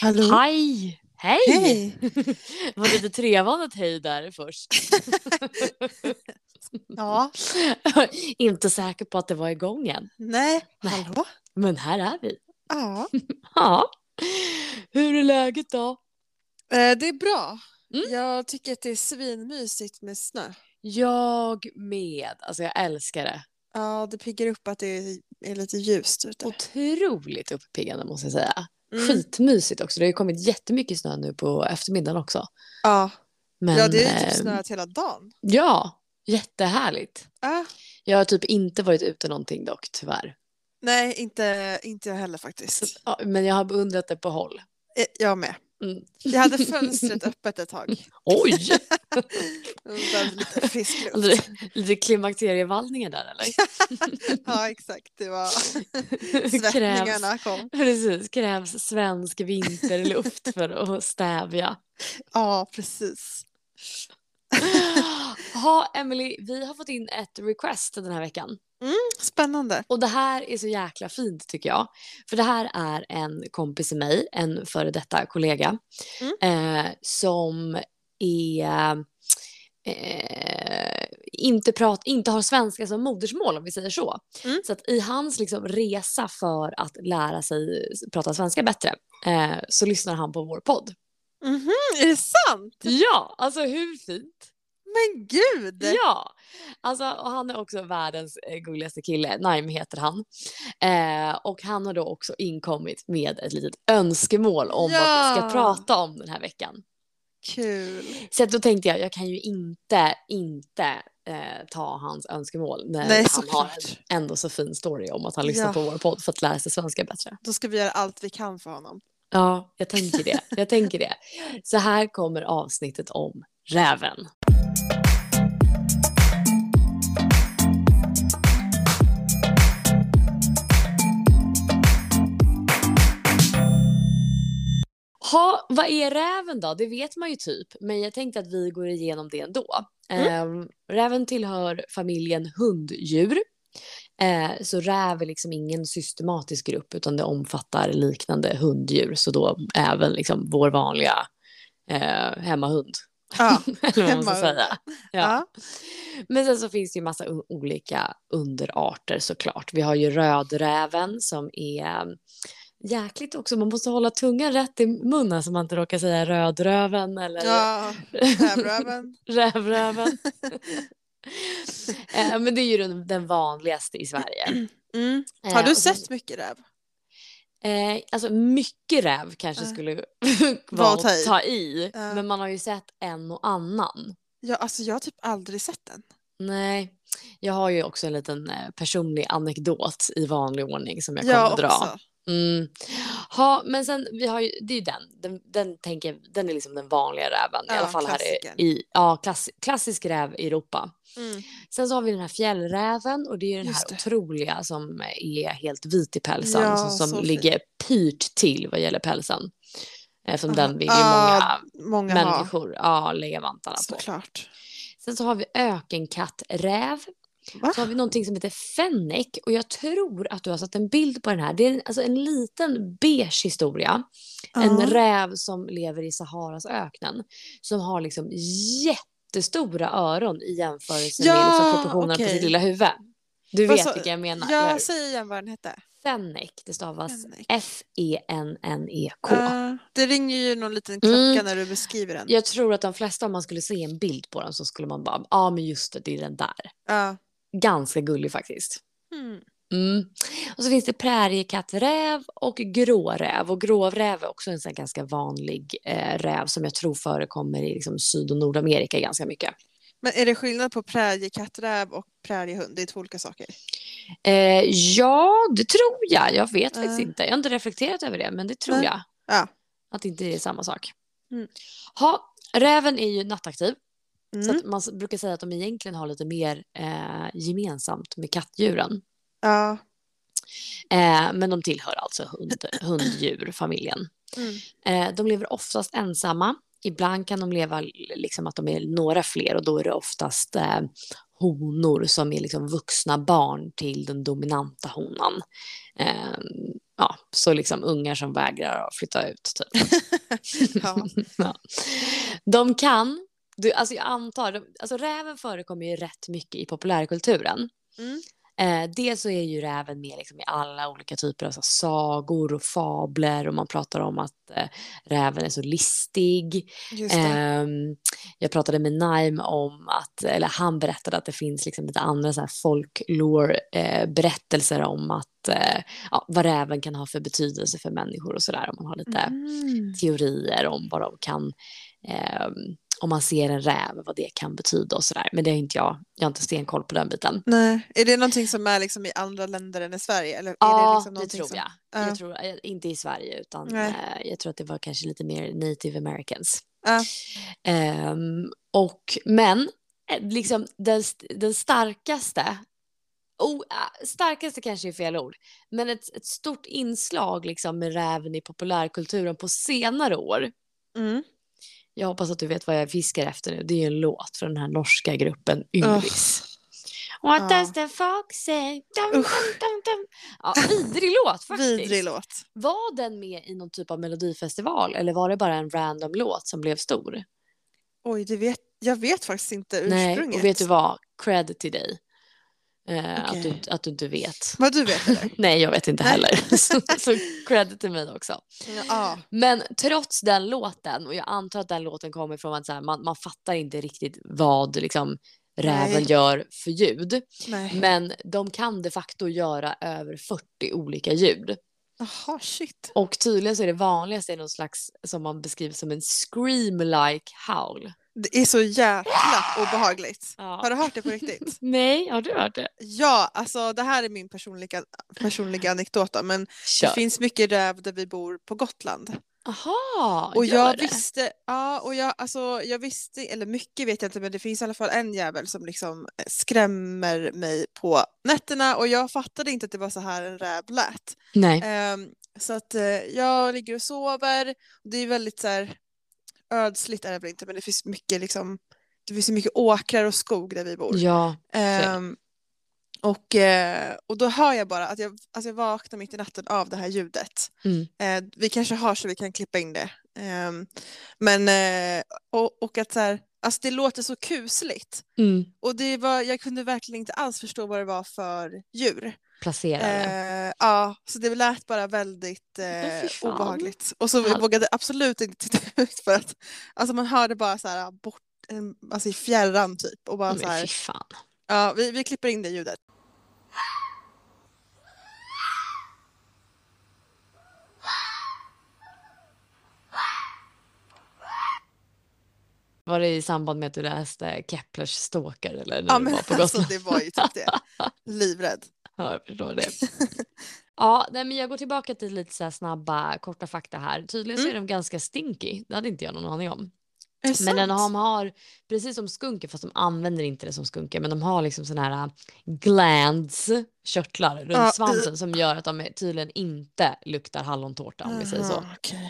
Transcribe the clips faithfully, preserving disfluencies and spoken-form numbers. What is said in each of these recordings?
Hallå. Hej! Hej! Hej. Var lite trevande hej där först. Ja. Inte säker på att det var igång än. Nej. Hallå. Men här är vi. Ja. Ja. Hur är läget då? Eh, det är bra. Mm. Jag tycker att det är svinmysigt med snö. Jag med. Alltså jag älskar det. Ja, det piggar upp att det är lite ljust ute. Otroligt uppiggande måste jag säga. Mm. Skitmysigt också. Det har ju kommit jättemycket snö nu på eftermiddagen också. Ja, men, ja det är ju typ snöat hela dagen. Ja, jättehärligt. Äh. Jag har typ inte varit ute någonting dock, tyvärr. Nej, inte, inte jag heller faktiskt. Ja, men jag har beundrat det på håll. Jag med. Mm. Jag hade fönstret öppet ett tag. Oj! Lite frisk luft. Lite, lite klimakterievallningar där, eller? Ja, exakt. Det var svettningarna kom. Precis, krävs svensk vinterluft för att stävja. Ja, precis. Ha, Emily, vi har fått in ett request den här veckan. Mm, spännande. Och det här är så jäkla fint tycker jag. För det här är en kompis till mig, en före detta kollega, mm. eh, som är eh, inte, prat, inte har svenska som modersmål, om vi säger så. Mm. Så att i hans liksom, resa för att lära sig prata svenska bättre eh, så lyssnar han på vår podd. Mm-hmm, är det sant? Ja, alltså hur fint. Men gud! Ja, alltså, och han är också världens gulligaste kille. Naim heter han. Eh, och han har då också inkommit med ett litet önskemål om ja. vad vi ska prata om den här veckan. Kul! Så då tänkte jag, jag kan ju inte, inte eh, ta hans önskemål när Nej, han har ändå så fin story om att han lyssnar ja. på vår podd för att lära sig svenska bättre. Då ska vi göra allt vi kan för honom. Ja, jag tänker det. Jag tänker det. Så här kommer avsnittet om räven. Ha, vad är räven då? Det vet man ju typ. Men jag tänkte att vi går igenom det ändå. Mm. Eh, räven tillhör familjen hunddjur. Eh, så räv är liksom ingen systematisk grupp utan det omfattar liknande hunddjur. Så då även liksom vår vanliga eh, hemmahund. Ja, eller vad man ska säga. Ja. Ja. Men sen så finns det ju massa u- olika underarter såklart. Vi har ju rödräven som är jäkligt också. Man måste hålla tungan rätt i munnen så man inte råkar säga rödröven eller ja, rävröven. Rävröven. eh, men det är ju den, den vanligaste i Sverige. Mm. Har du eh, sett så mycket räv? Eh, alltså mycket räv kanske uh. skulle vara att ta i, ta i uh. men man har ju sett en och annan. Ja, alltså jag har typ aldrig sett den. Nej, jag har ju också en liten personlig anekdot i vanlig ordning som jag kommer jag dra. Också. Mm. Ha, men sen vi har ju, det är ju den. Den, den, tänker, den är liksom den vanliga räven ja, i alla fall här i ja, klass, klassisk räv i Europa. Mm. Sen så har vi den här fjällräven och det är ju den Just här det. otroliga som är helt vit i pälsen ja, som, som ligger pyrt till vad gäller pälsen. Eftersom uh-huh. den vill ju många, uh, många människor ja, lägga vantarna på. Sen så har vi ökenkatträv. Va? Så har vi någonting som heter fennek. Och jag tror att du har satt en bild på den här. Det är en, alltså en liten beige historia. Uh. En räv som lever i Saharas öknen. Som har liksom jättestora öron i jämförelse ja, med liksom proportionerna okay. på sitt lilla huvud. Du vet så, vilka jag menar. Jag säger igen vad den hette. Fennek, det stavas fennek. F-E-N-N-E-K. Uh, det ringer ju någon liten klocka mm. när du beskriver den. Jag tror att de flesta, om man skulle se en bild på den så skulle man bara, ja ah, men just det, det är den där. Uh. Ganska gullig faktiskt. Mm. Mm. Och så finns det präriekatträv och gråräv. Och gråräv är också en sån ganska vanlig eh, räv som jag tror förekommer i liksom, Syd- och Nordamerika ganska mycket. Men är det skillnad på präriekatträv och präriehund? Det är två olika saker. Eh, ja, det tror jag. Jag vet uh. faktiskt inte. Jag har inte reflekterat över det, men det tror uh. jag. Uh. Att det inte är samma sak. Mm. Ha, räven är ju nattaktiv. Mm. Så att man brukar säga att de egentligen har lite mer eh, gemensamt med kattdjuren. Ja. Eh, men de tillhör alltså hund, hunddjurfamiljen. Mm. Eh, de lever oftast ensamma. Ibland kan de leva liksom att de är några fler och då är det oftast eh, honor som är liksom vuxna barn till den dominanta honan. Eh, ja, så liksom ungar som vägrar att flytta ut typ. Ja. Ja. De kan, du, alltså jag antar, alltså räven förekommer ju rätt mycket i populärkulturen. Mm. Eh, dels så är ju räven med liksom i alla olika typer av så, sagor och fabler, och man pratar om att eh, räven är så listig. Just det. Eh, jag pratade med Naim om att, eller han berättade att det finns liksom lite andra så här folklore eh, berättelser om att eh, ja, vad räven kan ha för betydelse för människor och sådär, om man har lite mm. teorier om vad de kan eh, om man ser en räv, vad det kan betyda och sådär. Men det är inte jag. Jag har inte stenkoll på den biten. Nej. Är det någonting som är liksom i andra länder än i Sverige? Eller är ja, det, liksom det tror jag. Som... jag uh. tror, inte i Sverige, utan uh, jag tror att det var kanske lite mer Native Americans. Uh. Um, och, men liksom den, den starkaste... Oh, starkaste kanske är fel ord, men ett, ett stort inslag liksom med räven i populärkulturen på senare år... Mm. Jag hoppas att du vet vad jag fiskar efter nu. Det är ju en låt från den här norska gruppen Ylvis. Oh. What does the fox say? Dum, dum, dum, dum. Ja, vidrig låt faktiskt. Vidrig låt. Var den med i någon typ av melodifestival? Eller var det bara en random låt som blev stor? Oj, det vet, jag vet faktiskt inte ursprunget. Nej, och vet du vad? Cred till dig. Uh, okay. att, du, att du inte vet. Vad du vet eller? Nej, jag vet inte heller. så, så credit till mig också. Ja. Men trots den låten, och jag antar att den låten kommer från att så här, man, man fattar inte riktigt vad liksom, räven Nej. Gör för ljud. Nej. Men de kan de facto göra över fyrtio olika ljud. Aha, shit. Och tydligen så är det vanligaste någon slags som man beskriver som en scream-like howl. Det är så jäkla obehagligt. Ja. Har du hört det på riktigt? Nej, har du hört det? Ja, alltså det här är min personliga, personliga anekdota. Men Kör. Det finns mycket räv där vi bor på Gotland. Aha, och jag det. visste, ja, och jag, alltså, jag visste, eller mycket vet jag inte, men det finns i alla fall en jävel som liksom skrämmer mig på nätterna, och jag fattade inte att det var så här en räv lät. Nej. Um, så att uh, jag ligger och sover, och det är väldigt så här, ödsligt är det väl inte, men det finns mycket liksom, det finns mycket åkrar och skog där vi bor. Ja. Um, Och, och då hör jag bara att jag, alltså jag vaknar mitt i natten av det här ljudet. Mm. Eh, vi kanske har så vi kan klippa in det. Eh, men, eh, och, och att så här, alltså det låter så kusligt. Mm. Och det var, jag kunde verkligen inte alls förstå vad det var för djur. Placerade. Eh, ja, så det lät bara väldigt eh, obehagligt. Och så All... vågade jag absolut inte titta ut för att alltså man hörde bara så här bort, alltså i fjärran typ. Och bara men, så här, fy fan. Ja, vi, vi klipper in det ljudet. Var det i samband med att du läste Keplers Stalker? Eller när ja, men var på alltså det var ju typ det. Livrädd. Ja, jag förstår det. Ja, nej, men jag går tillbaka till lite så här snabba, korta fakta här. Tydligen mm. så är de ganska stinky. Det hade inte jag någon aning om. Men den har, de har, precis som skunker, fast de använder inte det som skunker, men de har liksom såna här glands, körtlar runt ah, svansen uh. som gör att de tydligen inte luktar hallontårta, om vi säger så. Uh, okay.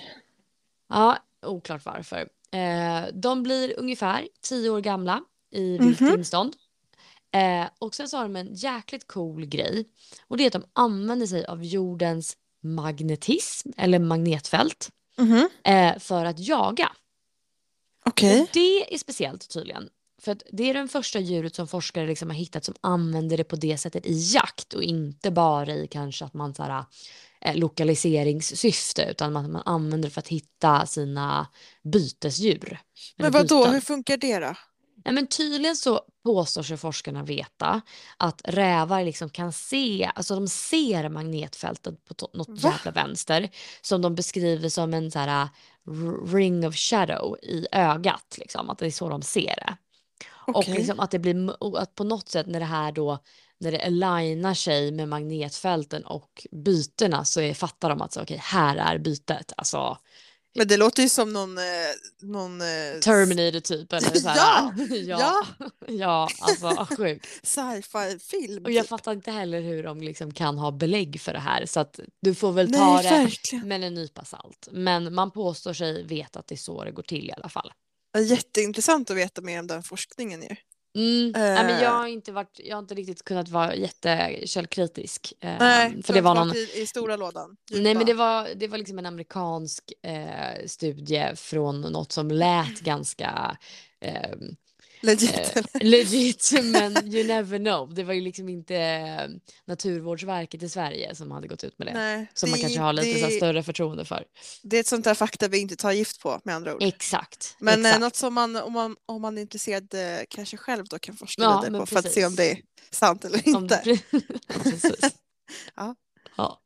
Ja, oklart varför. Eh, de blir ungefär tio år gamla i vilt tillstånd. Mm-hmm. Eh, och sen så har de en jäkligt cool grej, och det är att de använder sig av jordens magnetism, eller magnetfält, mm-hmm. eh, för att jaga. Okay. Det är speciellt tydligen. För att det är den första djuret som forskare liksom har hittat som använder det på det sättet i jakt, och inte bara i kanske att man så här, eh, lokaliseringssyfte, utan man, man använder det för att hitta sina bytesdjur. Men vad då? Hur funkar det då? Ja, men tydligen så påstår sig forskarna veta att rävar liksom kan se, alltså de ser magnetfältet på to- något Va? jävla vänster som de beskriver som en så här ring of shadow i ögat liksom, att det är så de ser det. Okay. Och liksom att det blir, att på något sätt när det här då, när det alignar sig med magnetfälten och bytena, så är, fattar de att så, okej, här är bytet, alltså. Men det låter ju som någon... Eh, någon eh... Terminator typ. Eller så här. ja, ja! Ja, alltså sjukt. Sci-fi-film. Och jag typ. fattar inte heller hur de liksom kan ha belägg för det här. Så att du får väl Nej, ta verkligen. det med en nypa salt. Men man påstår sig veta att det är så det går till i alla fall. Ja, jätteintressant att veta mer om den forskningen ju. Mm. Uh, Nej, men jag har inte varit, jag har inte riktigt kunnat vara jättekällkritisk. Uh, nej, för det var någon i, i stora lådan. Djupa. Nej, men det var det var liksom en amerikansk uh, studie från något som lät ganska uh, legit. Uh, legit, men you never know. Det var ju liksom inte Naturvårdsverket i Sverige som hade gått ut med det. Nej, som det, man kanske har lite det, så här större förtroende för. Det är ett sånt där fakta vi inte tar gift på, med andra ord. Exakt. Men exakt. Något som man om, man om man är intresserad kanske själv då kan forska ja, lite på precis. För att se om det är sant eller inte. Om, precis. ja. ja.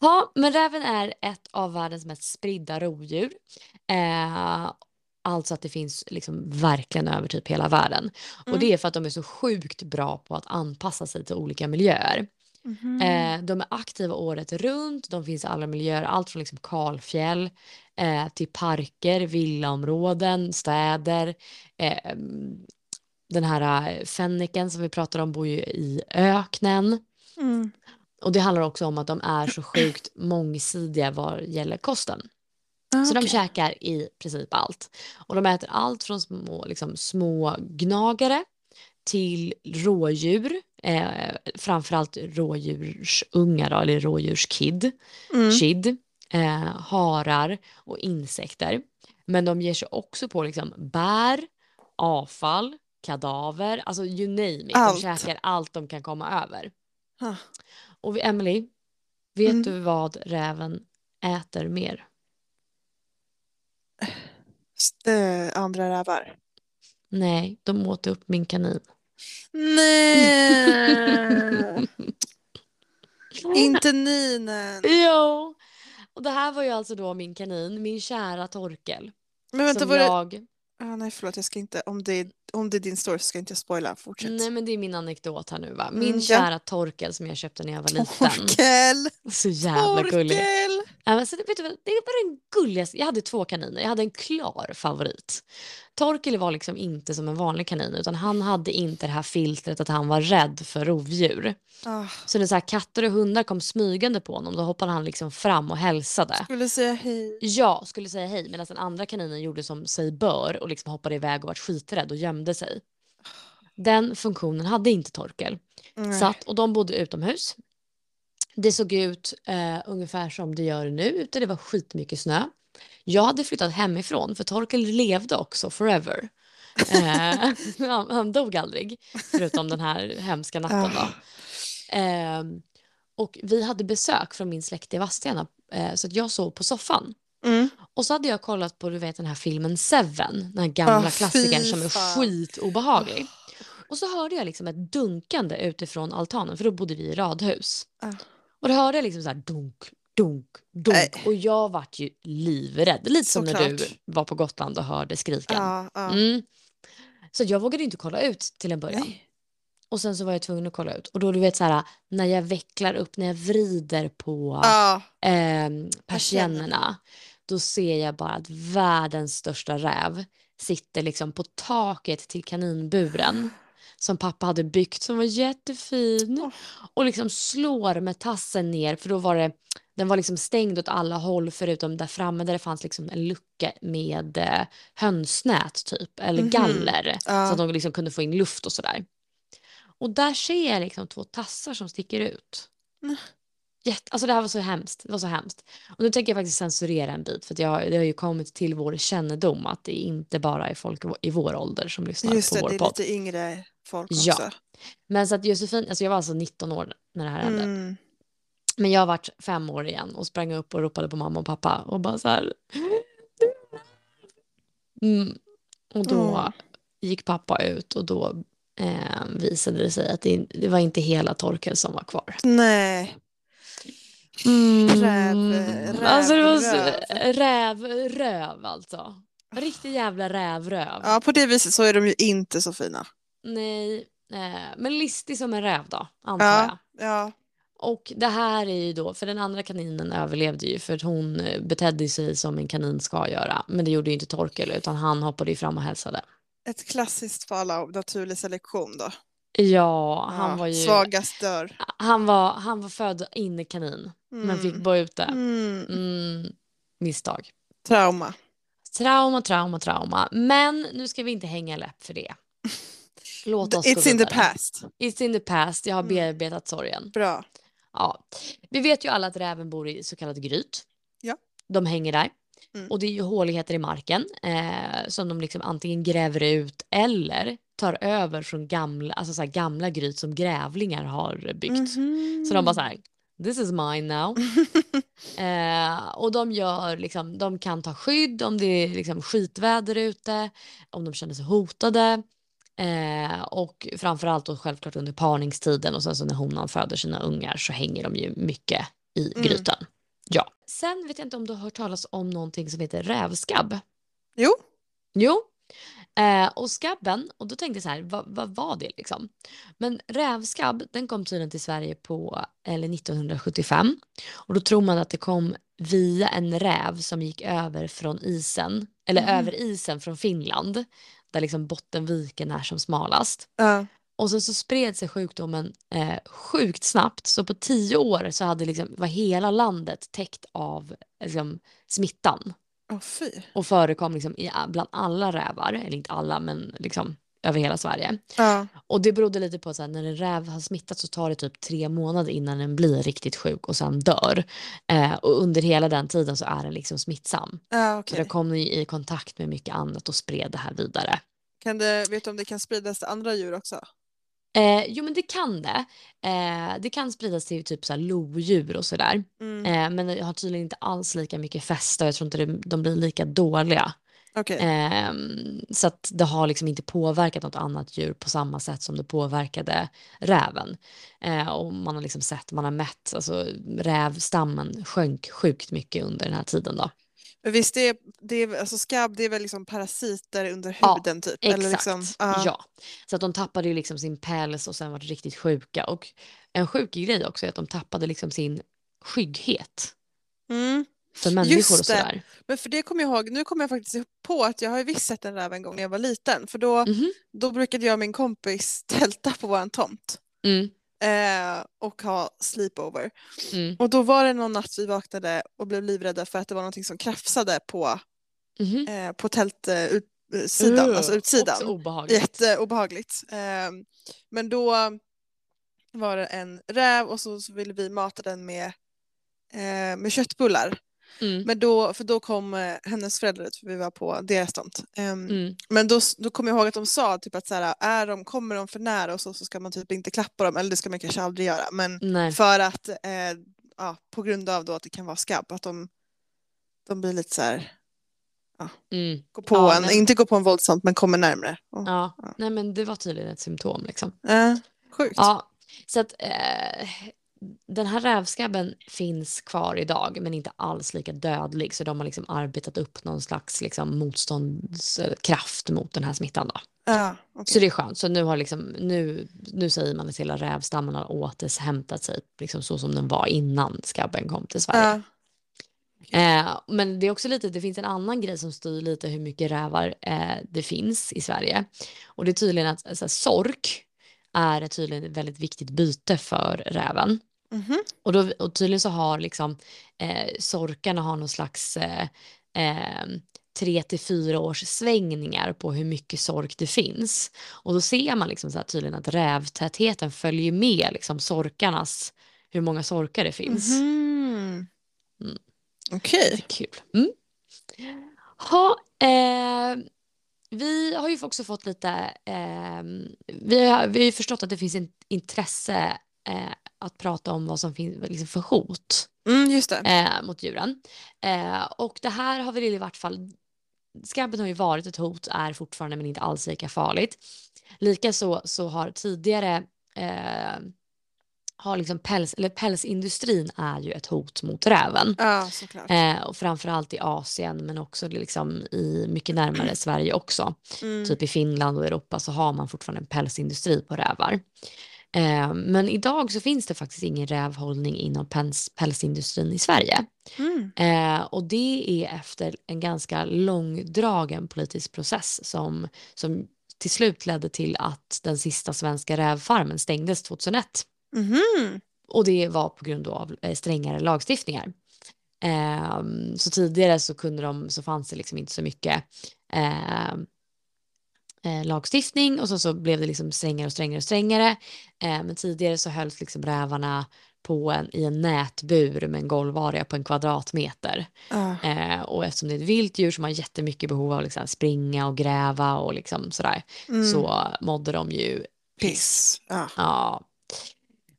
Ja, men räven är ett av världens mest spridda rovdjur. Eh, Alltså att det finns liksom verkligen över typ hela världen. Mm. Och det är för att de är så sjukt bra på att anpassa sig till olika miljöer. Mm. Eh, de är aktiva året runt. De finns i alla miljöer. Allt från liksom kalfjäll eh, till parker, villaområden, städer. Eh, den här fänniken som vi pratade om bor ju i öknen. Mm. Och det handlar också om att de är så sjukt mångsidiga vad gäller kosten. Så okay. de käkar i princip allt. Och de äter allt från små, liksom, små gnagare till rådjur. Eh, framförallt rådjursungar då, eller rådjurskid. Mm. Kid, eh, harar och insekter. Men de ger sig också på liksom, bär, avfall, kadaver. Alltså you name it. Allt. De käkar allt de kan komma över. Huh. Och Emily, vet mm. du vad räven äter mer? Stö, andra rävar. Nej, de åt upp min kanin. Nej. Inte ninen. Jo. Och det här var ju alltså då min kanin, min kära Torkel. Men vänta, var jag... det... Ah, nej, förlåt, jag ska inte, om det är, om det är din story så ska jag inte spoila, fortsätt. Nej, men det är min anekdot här nu va. Min mm, kära ja. Torkel som jag köpte när jag var liten. Torkel! Så jävla Torkel! Gullig. Äh, så, vet du, det var den gulligaste. Jag hade två kaniner, jag hade en klar favorit. Torkel var liksom inte som en vanlig kanin, utan han hade inte det här filtret att han var rädd för rovdjur. Oh. Så när så här katter och hundar kom smygande på honom, då hoppade han liksom fram och hälsade. Skulle säga hej. Ja, skulle säga hej, medan den andra kaninen gjorde som sig bör och liksom hoppade iväg och var skiträdd och gömde sig. Den funktionen hade inte Torkel. Mm. Så att, och de bodde utomhus. Det såg ut eh, ungefär som det gör nu ute. Det var skitmycket snö. Jag hade flyttat hemifrån för Torkel levde också forever. Eh, han, han dog aldrig förutom den här hemska natten då. Eh, och vi hade besök från min släkt i Vadstena eh, så att jag sov på soffan. Mm. Och så hade jag kollat på du vet den här filmen Seven, den här gamla oh, klassikern som är skitobehaglig. Och så hörde jag liksom ett dunkande utifrån altanen för då bodde vi i radhus. Uh. Och då hörde jag liksom så här dunk dunk, dunk. Nej. Och jag vart ju livrädd. Lite som såklart. När du var på Gotland och hörde skriken. Ja, ja. Mm. Så jag vågade inte kolla ut till en början. Nej. Och sen så var jag tvungen att kolla ut. Och då du vet så här, när jag vecklar upp, när jag vrider på ja. eh, persiennerna. Då ser jag bara att världens största räv sitter liksom på taket till kaninburen. Som pappa hade byggt som var jättefin. Oh. Och liksom slår med tassen ner. För då var det, den var liksom stängd åt alla håll förutom där framme där det fanns liksom en lucka med eh, hönsnät typ. Eller mm-hmm. galler. Uh. Så att de liksom kunde få in luft och sådär. Och där ser jag liksom två tassar som sticker ut. Mm. Jätte, alltså det här var så hemskt. Det var så hemskt. Och nu tänker jag faktiskt censurera en bit. För att jag, det har ju kommit till vår kännedom att det inte bara är folk i vår ålder som lyssnar just på det, vår podd. Just det, är lite yngre folk också. Ja. Men så att Josefin, alltså jag var alltså nitton år när det här hände. Mm. Men jag har varit fem år igen och sprang upp och ropade på mamma och pappa. Och bara så här. Mm. Och då mm. gick pappa ut och då eh, visade det sig att det, det var inte hela Torkel som var kvar. Nej. Mm. Räv, räv, alltså det var så, räv, röv alltså. Riktig jävla rävröv. Ja, på det viset så är de ju inte så fina. Nej, eh, men listig som en räv då, antar ja, jag. Ja. Och det här är ju då, för den andra kaninen överlevde ju för att hon betedde sig som en kanin ska göra. Men det gjorde ju inte Torkel utan han hoppade ju fram och hälsade. Ett klassiskt fall av naturlig selektion då. Ja, han ja, var ju svagast dör. Han var han var född in i kanin mm. men fick bara ut det. Mm. Mm. Misstag. Trauma. Trauma, trauma, trauma. Men nu ska vi inte hänga läpp för det. Låt oss It's in the past. It's in the past. Jag har bearbetat sorgen. Bra. Ja. Vi vet ju alla att räven bor i så kallat gryt. Ja. De hänger där. Mm. Och det är ju håligheter i marken eh, som de liksom antingen gräver ut eller tar över från gamla, alltså så här gamla gryt som grävlingar har byggt. Mm-hmm. Så de bara så här, this is mine now. eh, och de gör liksom, de kan ta skydd om det är liksom skitväder ute, om de känner sig hotade. Eh, och framförallt och självklart under parningstiden och sen så när honan föder sina ungar så hänger de ju mycket i mm. grytan. Ja. Sen vet jag inte om du har hört talas om någonting som heter rävskabb. Jo. Jo. Eh, och skabben, och då tänkte jag så här, vad, vad var det liksom? Men rävskabb, den kom tydligen till Sverige på eller nittonhundrasjuttiofem. Och då tror man att det kom via en räv som gick över från isen, eller mm. över isen från Finland, där liksom Bottenviken är som smalast. Uh. Och sen så spred sig sjukdomen eh, sjukt snabbt. Så på tio år så hade liksom, var hela landet täckt av liksom, smittan. Oh, fy. Och förekom liksom i, bland alla rävar. Eller inte alla, men liksom över hela Sverige. Uh. Och det berodde lite på att när en räv har smittat så tar det typ tre månader innan den blir riktigt sjuk och sen dör. Eh, och under hela den tiden så är den liksom smittsam. Uh, okay. Så då kom den i kontakt med mycket annat och spred det här vidare. Kan det, vet du om det kan spridas till andra djur också? Eh, jo, men det kan det. Eh, det kan spridas till typ så här lodjur och sådär. Mm. Eh, men jag har tydligen inte alls lika mycket fästa. Jag tror inte det, de blir lika dåliga. Okay. Eh, så att det har liksom inte påverkat något annat djur på samma sätt som det påverkade räven. Eh, och man har liksom sett, man har mätt. Alltså, rävstammen sjönk sjukt mycket under den här tiden då. Visst, det är, det är, alltså skabb, det är väl liksom parasiter under huden, ja, typ? Exakt, eller liksom, uh. ja. Så att de tappade ju liksom sin päls och sen var det riktigt sjuka. Och en sjuk grej också är att de tappade liksom sin skygghet. Mm. För människor. Just det. Och sådär. Men för det kommer jag ihåg, nu kommer jag faktiskt på att jag har ju visst sett en räv en gång när jag var liten. För då, mm-hmm. då brukade jag och min kompis tälta på våran tomt. Mm. Och ha sleepover. Mm. Och då var det någon natt vi vaknade och blev livrädda för att det var någonting som krafsade på, mm-hmm. eh, på tältsidan. Uh, alltså utsidan. Obehagligt. Jätteobehagligt. Eh, men då var det en räv och så, så ville vi mata den med, eh, med köttbullar. Mm. Men då, för då kom eh, hennes föräldrar ut, för vi var på deras tomt. Um, mm. Men då, då kom jag ihåg att de sa typ att så här, är de, kommer de för nära och så, så ska man typ inte klappa dem, eller det ska man kanske aldrig göra. Men nej. För att eh, ja, på grund av då att det kan vara skabb, att de, de blir lite så här, ja, mm. går på ja, en, men... inte går på en våldsamt men kommer närmare. Och, ja. Ja. Nej, men det var tydligen ett symptom liksom. Eh, sjukt. Ja, så att eh... den här rävskabben finns kvar idag men inte alls lika dödlig, så de har liksom arbetat upp någon slags liksom motståndskraft mot den här smittan då. Ja, okay. Så det är skönt. Så nu har liksom, nu, nu säger man att hela rävstammen har återhämtat sig liksom så som den var innan skabben kom till Sverige. Ja. Eh, men det är också lite, det finns en annan grej som styr lite hur mycket rävar eh, det finns i Sverige, och det är tydligen att alltså, sork är tydligen ett väldigt viktigt byte för räven. Mm-hmm. Och, då, och tydligen så har liksom eh, sorkarna har någon slags eh, eh, tre till fyra års svängningar på hur mycket sork det finns. Och då ser man liksom så här tydligen att rävtätheten följer med liksom sorkarnas, hur många sorkar det finns. Mm-hmm. Mm. Okej. Okay. Kul. Mm. Ha, eh... Vi har ju också fått lite, eh, vi, har, vi har ju förstått att det finns ett intresse eh, att prata om vad som finns liksom för hot mm, just det. Eh, mot djuren. Eh, och det här har vi i vart fall, skabben har ju varit ett hot, är fortfarande men inte alls lika farligt. Likaså så har tidigare, eh, har liksom päls, eller pälsindustrin är ju ett hot mot räven. Ja, såklart. Eh, och framförallt i Asien, men också liksom i mycket närmare Sverige också. Mm. Typ i Finland och Europa så har man fortfarande en pälsindustri på rävar. Eh, men idag så finns det faktiskt ingen rävhållning inom päls, pälsindustrin i Sverige. Mm. Eh, och det är efter en ganska långdragen politisk process som, som till slut ledde till att den sista svenska rävfarmen stängdes tjugohundraett. Mm-hmm. Och det var på grund av strängare lagstiftningar. Eh, så tidigare så kunde de, så fanns det liksom inte så mycket eh, eh, lagstiftning, och så, så blev det liksom strängare och strängare och strängare. Eh, men tidigare så hölls liksom rävarna på en, i en nätbur med en golvarea på en kvadratmeter. Uh. Eh, och eftersom det är ett vilt djur som har jättemycket behov av liksom springa och gräva och liksom sådär, mm. så mådde de ju piss. Uh. Ja.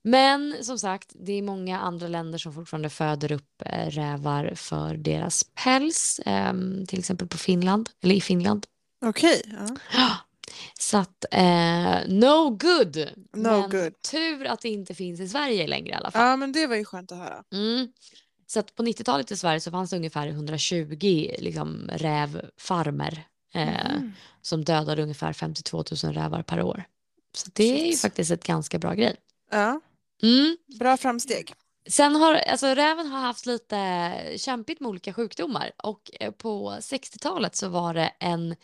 Men som sagt, det är många andra länder som fortfarande föder upp eh, rävar för deras päls. Eh, till exempel på Finland, eller i Finland. Okej. Okay, ja. Så att, eh, no good. No men good. Tur att det inte finns i Sverige längre i alla fall. Ja, men det var ju skönt att höra. Mm. Så att på nittiotalet i Sverige så fanns det ungefär hundratjugo liksom, rävfarmer. Eh, mm. Som dödade ungefär femtiotvåtusen rävar per år. Så det är ju faktiskt ett ganska bra grej. Ja, mm. Bra framsteg. Sen har, alltså räven har haft lite kämpigt med olika sjukdomar. Och på sextiotalet så var det en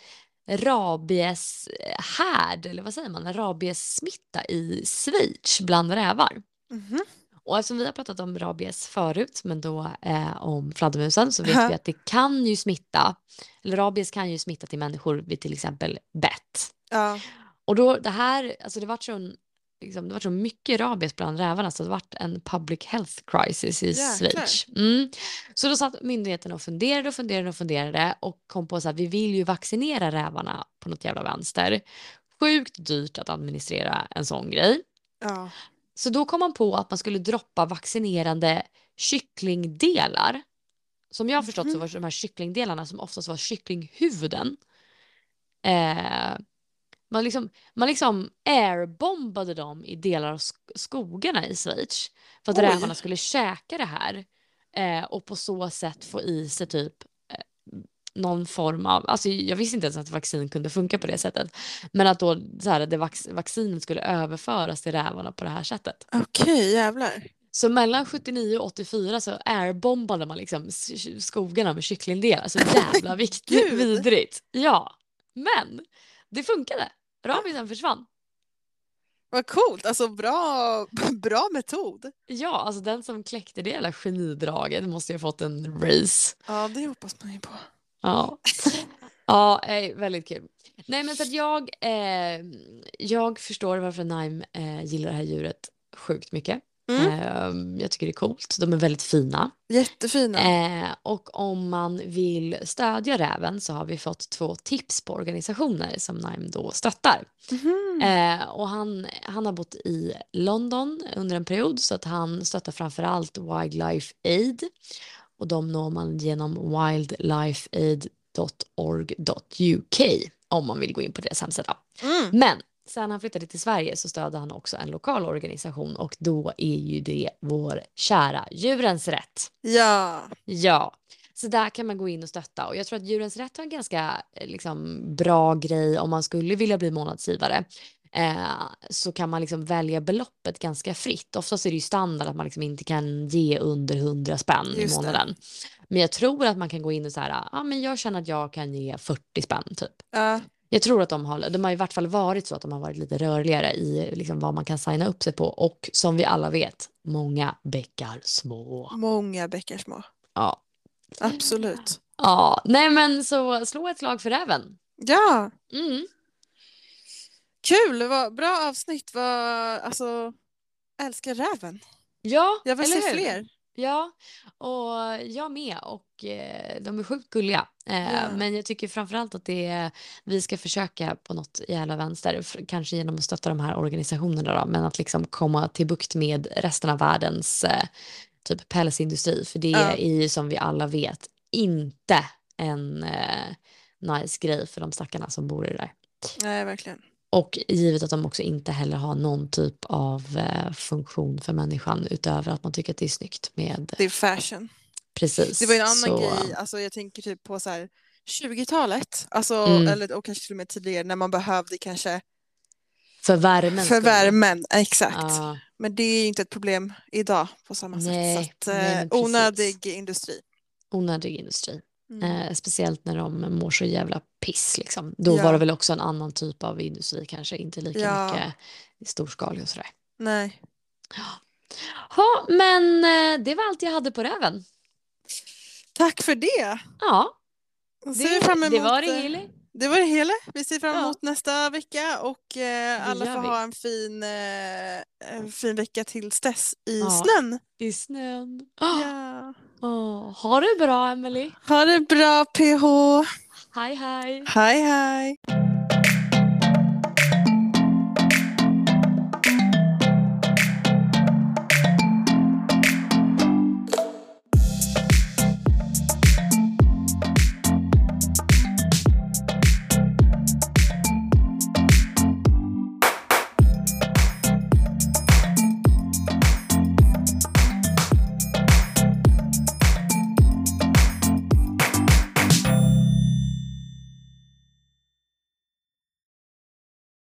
rabieshärd, eller vad säger man, en rabiessmitta i Schweiz bland rävar. Mm-hmm. Och eftersom vi har pratat om rabies förut, men då eh, om fladdermusen, så vet mm. vi att det kan ju smitta, eller rabies kan ju smitta till människor vid till exempel bett. Ja. Och då det här, alltså det var så liksom, det var så mycket rabies bland rävarna så det var en public health crisis i Schweiz. Mm. Så då satt myndigheterna och funderade och funderade och funderade och kom på så att vi vill ju vaccinera rävarna på något jävla vänster. Sjukt dyrt att administrera en sån grej. Ja. Så då kom man på att man skulle droppa vaccinerande kycklingdelar. Som jag har förstått mm. så var de här kycklingdelarna som oftast var kycklinghuvuden. Eh... Man liksom, man liksom airbombade dem i delar av skogarna i Schweiz. För att Oj. rävarna skulle käka det här. Eh, och på så sätt få i sig typ eh, någon form av... Alltså jag visste inte ens att vaccin kunde funka på det sättet. Men att då så här, det vac- vaccinen skulle överföras till rävarna på det här sättet. Okej, okay, jävlar. Så mellan sjuttionio och åttiofyra så airbombade man liksom skogarna med kycklingdelar. Så jävla viktigt, vidrigt. Ja, men... Det funkade. Rabisen försvann. Vad coolt. Alltså bra, bra metod. Ja, alltså den som kläckte det hela genidraget måste ju ha fått en race. Ja, det hoppas man ju på. Ja, ja eh, väldigt kul. Nej, men så att jag, eh, jag förstår varför Naim eh, gillar det här djuret sjukt mycket. Mm. Jag tycker det är coolt. De är väldigt fina. Jättefina. Eh, och om man vill stödja räven så har vi fått två tips på organisationer som Naim då stöttar. Mm. Eh, och han, han har bott i London under en period så att han stöttar framförallt Wildlife Aid. Och de når man genom wildlife aid dot org dot u k om man vill gå in på deras hemsida. Mm. Men sen han flyttade till Sverige så stödde han också en lokal organisation och då är ju det vår kära Djurens Rätt. Ja. Ja. Så där kan man gå in och stötta och jag tror att Djurens Rätt har en ganska liksom, bra grej om man skulle vilja bli månadsgivare. Eh, så kan man liksom välja beloppet ganska fritt. Oftast är det ju standard att man liksom inte kan ge under hundra spänn i månaden. Det. Men jag tror att man kan gå in och så här, ah, men jag känner att jag kan ge fyrtio spänn typ. Ja. Uh. Jag tror att de har, de har i vart fall varit så att de har varit lite rörligare i liksom vad man kan signa upp sig på. Och som vi alla vet, många bäckar små. Många bäckar små. Ja. Absolut. Ja, nej men så slå ett slag för räven. Ja. Mm. Kul, vad bra avsnitt. Vad, alltså, älskar räven. Ja, jag vill se fler. Ja, och jag med och eh, de är sjukt gulliga eh, ja. Men jag tycker framförallt att det är, vi ska försöka på något jävla vänster för, kanske genom att stötta de här organisationerna då, men att liksom komma till bukt med resten av världens eh, typ pälsindustri för det ja. är ju som vi alla vet inte en eh, nice grej för de stackarna som bor i det där. Nej, verkligen. Och givet att de också inte heller har någon typ av eh, funktion för människan utöver att man tycker att det är snyggt med... Det är fashion. Precis. Det var en annan så... grej, alltså jag tänker typ på så här tjugotalet, alltså, mm. eller, och kanske till och med tidigare, när man behövde kanske... För värmen. För värmen, exakt. Ja. Men det är ju inte ett problem idag på samma nej, sätt. Så att, nej, onödig industri. Onödig industri. Mm. Eh, speciellt när de mår så jävla piss liksom. Då ja. var det väl också en annan typ av industri kanske, inte lika ja. mycket storskalig och sådär. Nej. Ja, ha, men eh, det var allt jag hade på räven. Tack för det. Ja. Det, det var det, Gilly. Det var det hela. Vi ser fram emot ja. nästa vecka och eh, alla får vi. ha en fin, eh, en fin vecka tills dess i ja. snön. I snön. Oh. Ja. Oh. Ha det bra, Emily. Ha det bra, P H. Hej, hej. Hej, hej.